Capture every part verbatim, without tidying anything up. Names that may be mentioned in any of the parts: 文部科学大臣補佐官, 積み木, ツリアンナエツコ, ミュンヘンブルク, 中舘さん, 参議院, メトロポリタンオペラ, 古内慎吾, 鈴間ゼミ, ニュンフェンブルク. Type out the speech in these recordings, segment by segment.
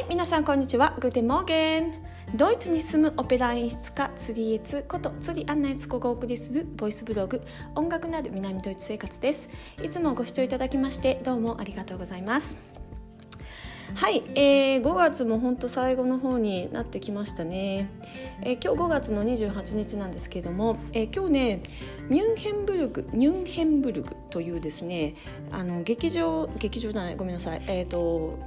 はい、皆さんこんにちは。グーテンモーゲン。ドイツに住むオペラ演出家ツリエツことツリアンナエツコがお送りするボイスブログ、音楽なる南ドイツ生活です。いつもご視聴いただきましてどうもありがとうございます。はい、えー、ごがつも本当最後の方になってきましたね。えー、今日ごがつのにじゅうはちにちなんですけれども、えー、今日ねミュンヘンブルクミュンヘンブルクというですね、あの劇場劇場じゃないごめんなさいえっと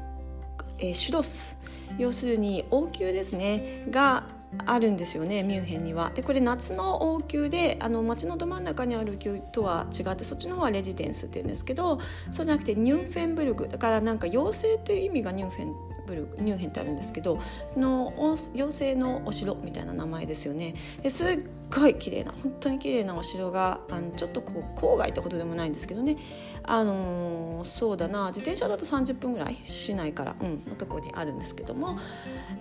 えー、シュロス、要するに王宮ですねがあるんですよね、ミュンヘンには。でこれ夏の王宮で、あの街のど真ん中にある宮とは違って、そっちの方はレジデンスっていうんですけど、そうじゃなくてニュンフェンブルクだから、なんか妖精という意味がニュンフェンブルクニュンヘンってあるんですけど、その妖精のお城みたいな名前ですよね。ですっごい綺麗な、本当に綺麗なお城が、あのちょっとこう郊外ってことでもないんですけどね、あのー、そうだな自転車だとさんじゅっぷんぐらい市内から、うん、のところにあるんですけども、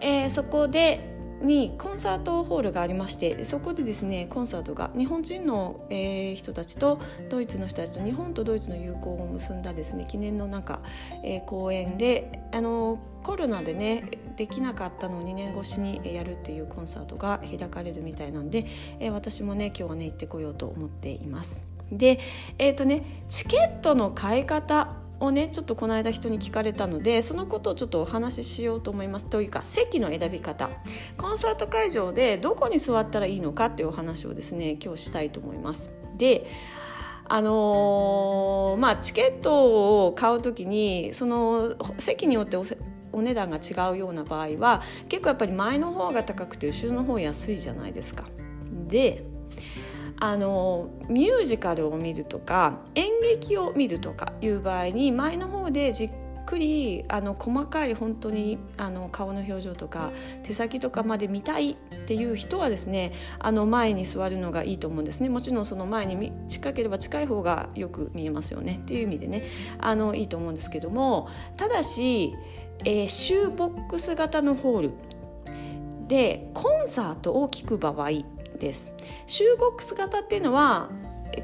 えー、そこでにコンサートホールがありまして、そこでですねコンサートが日本人の、えー、人たちとドイツの人たちと日本とドイツの友好を結んだですね記念のなんか、えー、公演で、あのコロナでねできなかったのをにねん越しにやるっていうコンサートが開かれるみたいなんで、えー、私もね今日はね行ってこようと思っています。で、えーとね、チケットの買い方をねちょっとこの間人に聞かれたので、そのことをちょっとお話ししようと思います。というか席の選び方、コンサート会場でどこに座ったらいいのかっていうお話をですね今日したいと思います。であのー、まあチケットを買うときにその席によっておせお値段が違うような場合は結構やっぱり前の方が高くて後ろの方安いじゃないですか。であのミュージカルを見るとか演劇を見るとかいう場合に前の方でじっくりあの細かい本当にあの顔の表情とか手先とかまで見たいっていう人はですね、あの前に座るのがいいと思うんですね。もちろんその前に近ければ近い方がよく見えますよねっていう意味でね、あのいいと思うんですけども、ただし、えー、シューボックス型のホールでコンサートを聴く場合です。シューボックス型っていうのは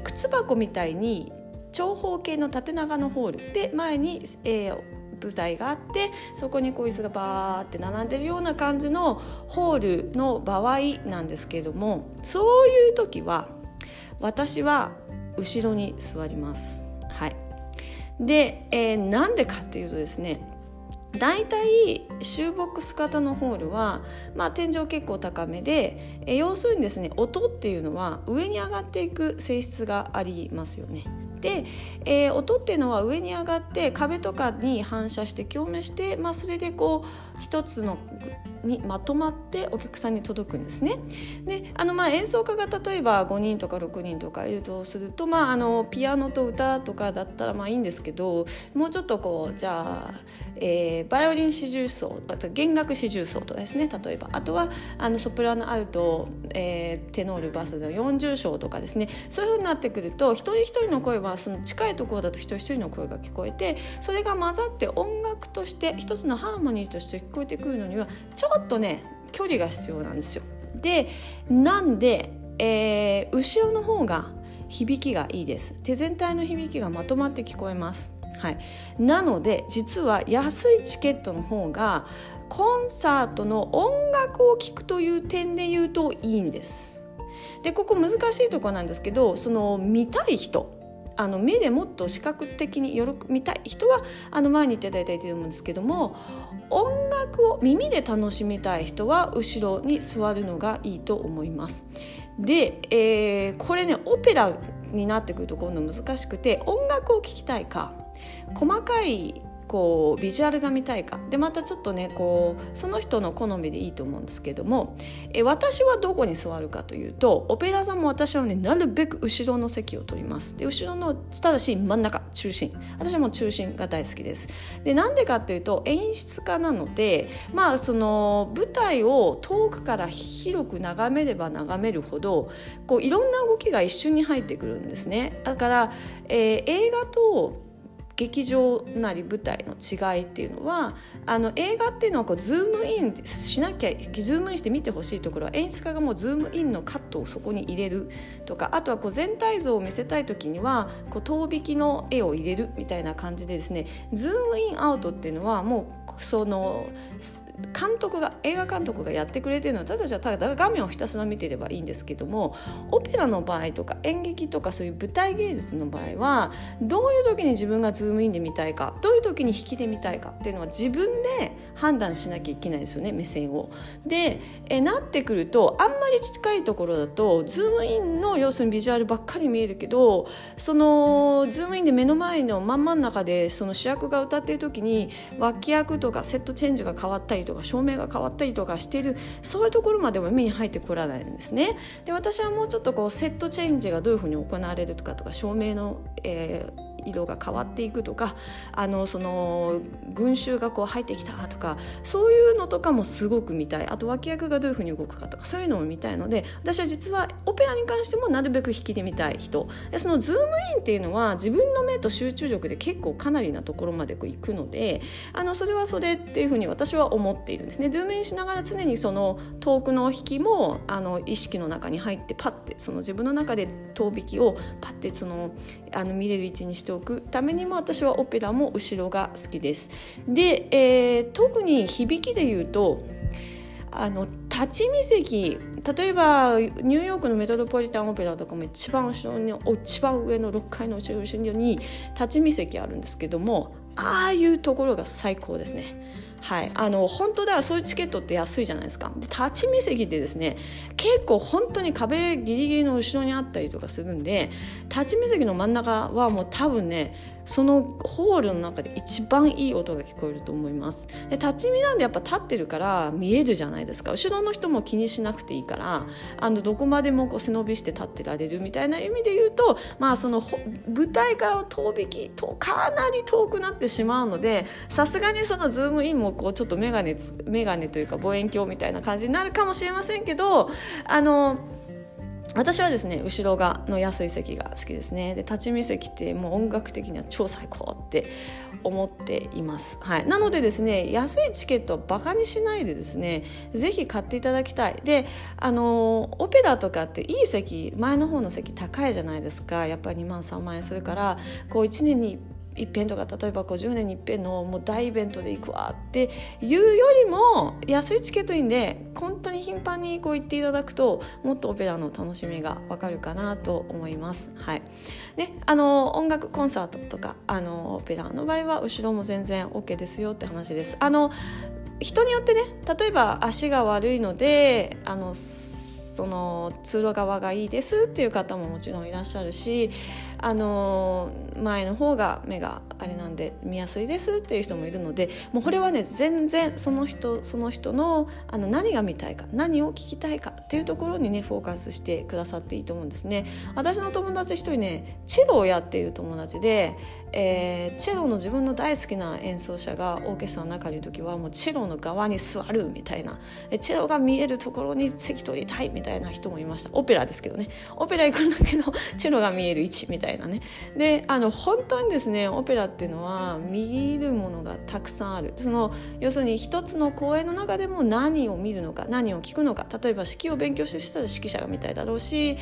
靴箱みたいに長方形の縦長のホールで前に、えー、舞台があって、そこにこう椅子がバーって並んでるような感じのホールの場合なんですけれども、そういう時は私は後ろに座ります。はい、で、えー、なんでかっていうとですね、だいたいシューボックス型のホールは、まあ、天井結構高めで、え要するにですね音っていうのは上に上がっていく性質がありますよね。で、えー、音っていうのは上に上がって壁とかに反射して共鳴して、まあ、それでこう一つのにまとまってお客さんに届くんですね。であのまあ演奏家が例えばごにんとかろくにんとかいるとすると、まあ、あのピアノと歌とかだったらまあいいんですけど、もうちょっとこうじゃあ、えー、バイオリン四重奏、あと弦楽四重奏とかですね、例えばあとはあのソプラノアルト、えー、テノールバスの四重奏とかですね、そういう風になってくると一人一人の声はその近いところだと一人一人の声が聞こえて、それが混ざって音楽として一つのハーモニーとして聞こえてくるのにはちょちょっとね距離が必要なんですよ。でなんで、えー、後ろの方が響きがいいです。手全体の響きがまとまって聞こえます。はい、なので実は安いチケットの方がコンサートの音楽を聴くという点で言うといいんです。でここ難しいところなんですけど、その見たい人、あの目でもっと視覚的によろ見たい人はあの前に行っていただいていいと思うんですけども、音楽を耳で楽しみたい人は後ろに座るのがいいと思います。で、えー、これねオペラになってくると今度難しくて、音楽を聴きたいか細かいこうビジュアルが見たいかで、またちょっとねこうその人の好みでいいと思うんですけども、え私はどこに座るかというと、オペラ座も私はねなるべく後ろの席を取ります。で後ろのただし真ん中中心、私はもう中心が大好きです。でなんでかっていうと演出家なので、まあその舞台を遠くから広く眺めれば眺めるほどこういろんな動きが一瞬に入ってくるんですね。だから、えー、映画と劇場なり舞台の違いっていうのは、あの映画っていうのはこうズームインしなきゃズームインして見てほしいところは演出家がもうズームインのカットをそこに入れるとか、あとはこう全体像を見せたい時にはこう遠引きの絵を入れるみたいな感じでですね、ズームインアウトっていうのはもうその監督が映画監督がやってくれてるのはただじゃただ画面をひたすら見てればいいんですけども、オペラの場合とか演劇とかそういう舞台芸術の場合はどういう時に自分がズームインズームインで見たいか、どういう時に引きで見たいかっていうのは自分で判断しなきゃいけないですよね、目線を。でえなってくるとあんまり近いところだとズームインの要するにビジュアルばっかり見えるけど、そのズームインで目の前のまんまん中でその主役が歌ってる時に脇役とかセットチェンジが変わったりとか照明が変わったりとかしてる、そういうところまでも目に入ってこらないんですね。で私はもうちょっとこうセットチェンジがどういうふうに行われるとかとか照明の、えー色が変わっていくとか、あのその群衆がこう入ってきたとかそういうのとかもすごく見たい、あと脇役がどういうふうに動くかとかそういうのも見たいので、私は実はオペラに関してもなるべく引きで見たい人で、そのズームインっていうのは自分の目と集中力で結構かなりなところまでこう行くので、あのそれはそれっていうふうに私は思っているんですね。ズームインしながら常にその遠くの引きもあの意識の中に入ってパッてその自分の中で遠引きをパッてそのあの見れる位置にしてておくためにも私はオペラも後ろが好きです。で、えー、特に響きで言うとあの立ち見席、例えばニューヨークのメトロポリタンオペラとかも一番後ろに一番上のろっかいの後ろに立ち見席あるんですけども、ああいうところが最高ですね。はい、あの本当だ、そういうチケットって安いじゃないですか。で立ち見席ってですね結構本当に壁ギリギリの後ろにあったりとかするんで、立ち見席の真ん中はもう多分ねそのホールの中で一番いい音が聞こえると思います。で立ち見なんでやっぱ立ってるから見えるじゃないですか、後ろの人も気にしなくていいから、あのどこまでもこう背伸びして立ってられるみたいな意味で言うと、まあ、その舞台から遠引きとかなり遠くなってしまうので、さすがにそのズームインもこうちょっとメガネ、メガネというか望遠鏡みたいな感じになるかもしれませんけど、あの私はですね後ろ側の安い席が好きですね。で立ち見席ってもう音楽的には超最高って思っています、はい、なのでですね安いチケットはバカにしないでですねぜひ買っていただきたい。であのオペラとかっていい席、前の方の席高いじゃないですか、やっぱりにまんさんまんえんするから、こういちねんに一遍とか例えばじゅうねんに一遍のもう大イベントで行くわっていうよりも安いチケットいいんで、本当に頻繁にこう行っていただくともっとオペラの楽しみがわかるかなと思います、はい、であの音楽コンサートとかあのオペラの場合は後ろも全然 OK ですよって話です。あの人によってね、例えば足が悪いのであのその通路側がいいですっていう方ももちろんいらっしゃるし、あの前の方が目があれなんで見やすいですっていう人もいるので、もうこれはね全然その人その人の、あの何が見たいか何を聞きたいかっていうところにねフォーカスしてくださっていいと思うんですね。私の友達一人ねチェロをやっている友達で、えー、チェロの自分の大好きな演奏者がオーケストラの中にいる時はもうチェロの側に座るみたいな、チェロが見えるところに席取りたいみたいな人もいました。オペラですけどね、オペラ行くんだけどチェロが見える位置みたいなね、であの本当にですねオペラっていうのは見るものがたくさんある、その要するに一つの公演の中でも何を見るのか何を聞くのか、例えば指揮を勉強してしたら指揮者が見たいだろうし、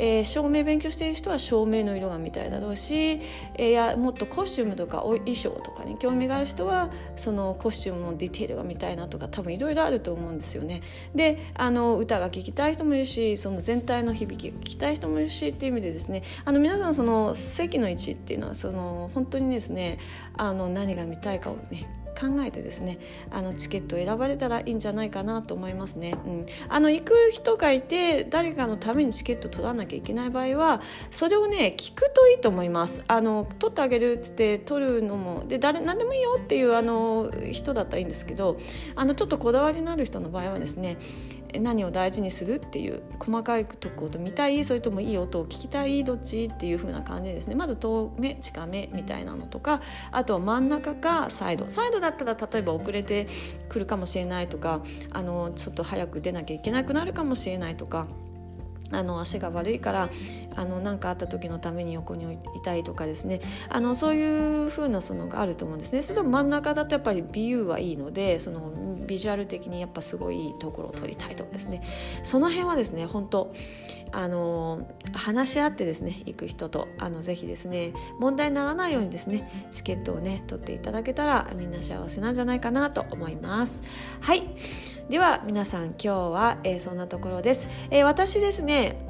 えー、照明勉強している人は照明の色が見たいだろうし、えー、いやもっとコスチュームとか衣装とかに興味がある人はそのコスチュームのディテールが見たいなとか、多分いろいろあると思うんですよね。であの歌が聴きたい人もいるし、その全体の響きが聴きたい人もいるしっていう意味でですね、あの皆さんその席の位置っていうのはその本当にですねあの何が見たいかをね考えてですねあのチケットを選ばれたらいいんじゃないかなと思いますね、うん、あの行く人がいて誰かのためにチケット取らなきゃいけない場合はそれをね聞くといいと思います。あの取ってあげるっつって取るのもで誰何でもいいよっていうあの人だったらいいんですけど、あのちょっとこだわりのある人の場合はですね何を大事にするっていう細かいところと見たい、それともいい音を聞きたい、どっちっていう風な感じですね。まず遠目近めみたいなのとか、あとは真ん中かサイドサイドだったら例えば遅れてくるかもしれないとか、あのちょっと早く出なきゃいけなくなるかもしれないとか、あの足が悪いからあの何かあった時のために横にいたいとかですね、あのそういう風なそのがあると思うんですね。それでも真ん中だとやっぱり美優はいいので、そのビジュアル的にやっぱすごいいいところを撮りたいとかですね、その辺はですね本当あの話し合ってですね行く人と、あのぜひですね問題にならないようにですねチケットをね取っていただけたらみんな幸せなんじゃないかなと思います。はい、では皆さん今日は、えー、そんなところです、えー、私ですね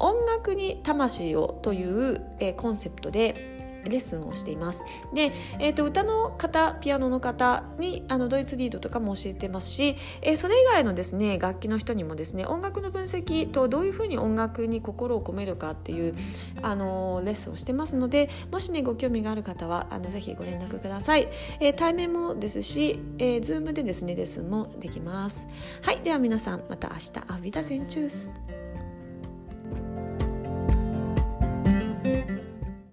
音楽に魂をという、えー、コンセプトでレッスンをしています。で、えー、と歌の方ピアノの方にあのドイツリードとかも教えてますし、えー、それ以外のですね楽器の人にもですね音楽の分析とどういうふうに音楽に心を込めるかっていう、あのー、レッスンをしてますので、もしねご興味がある方はあのぜひご連絡ください。えー、対面もですし、えー、Zoom でですねレッスンもできます。はい、では皆さんまた明日、アフィダセンチュース。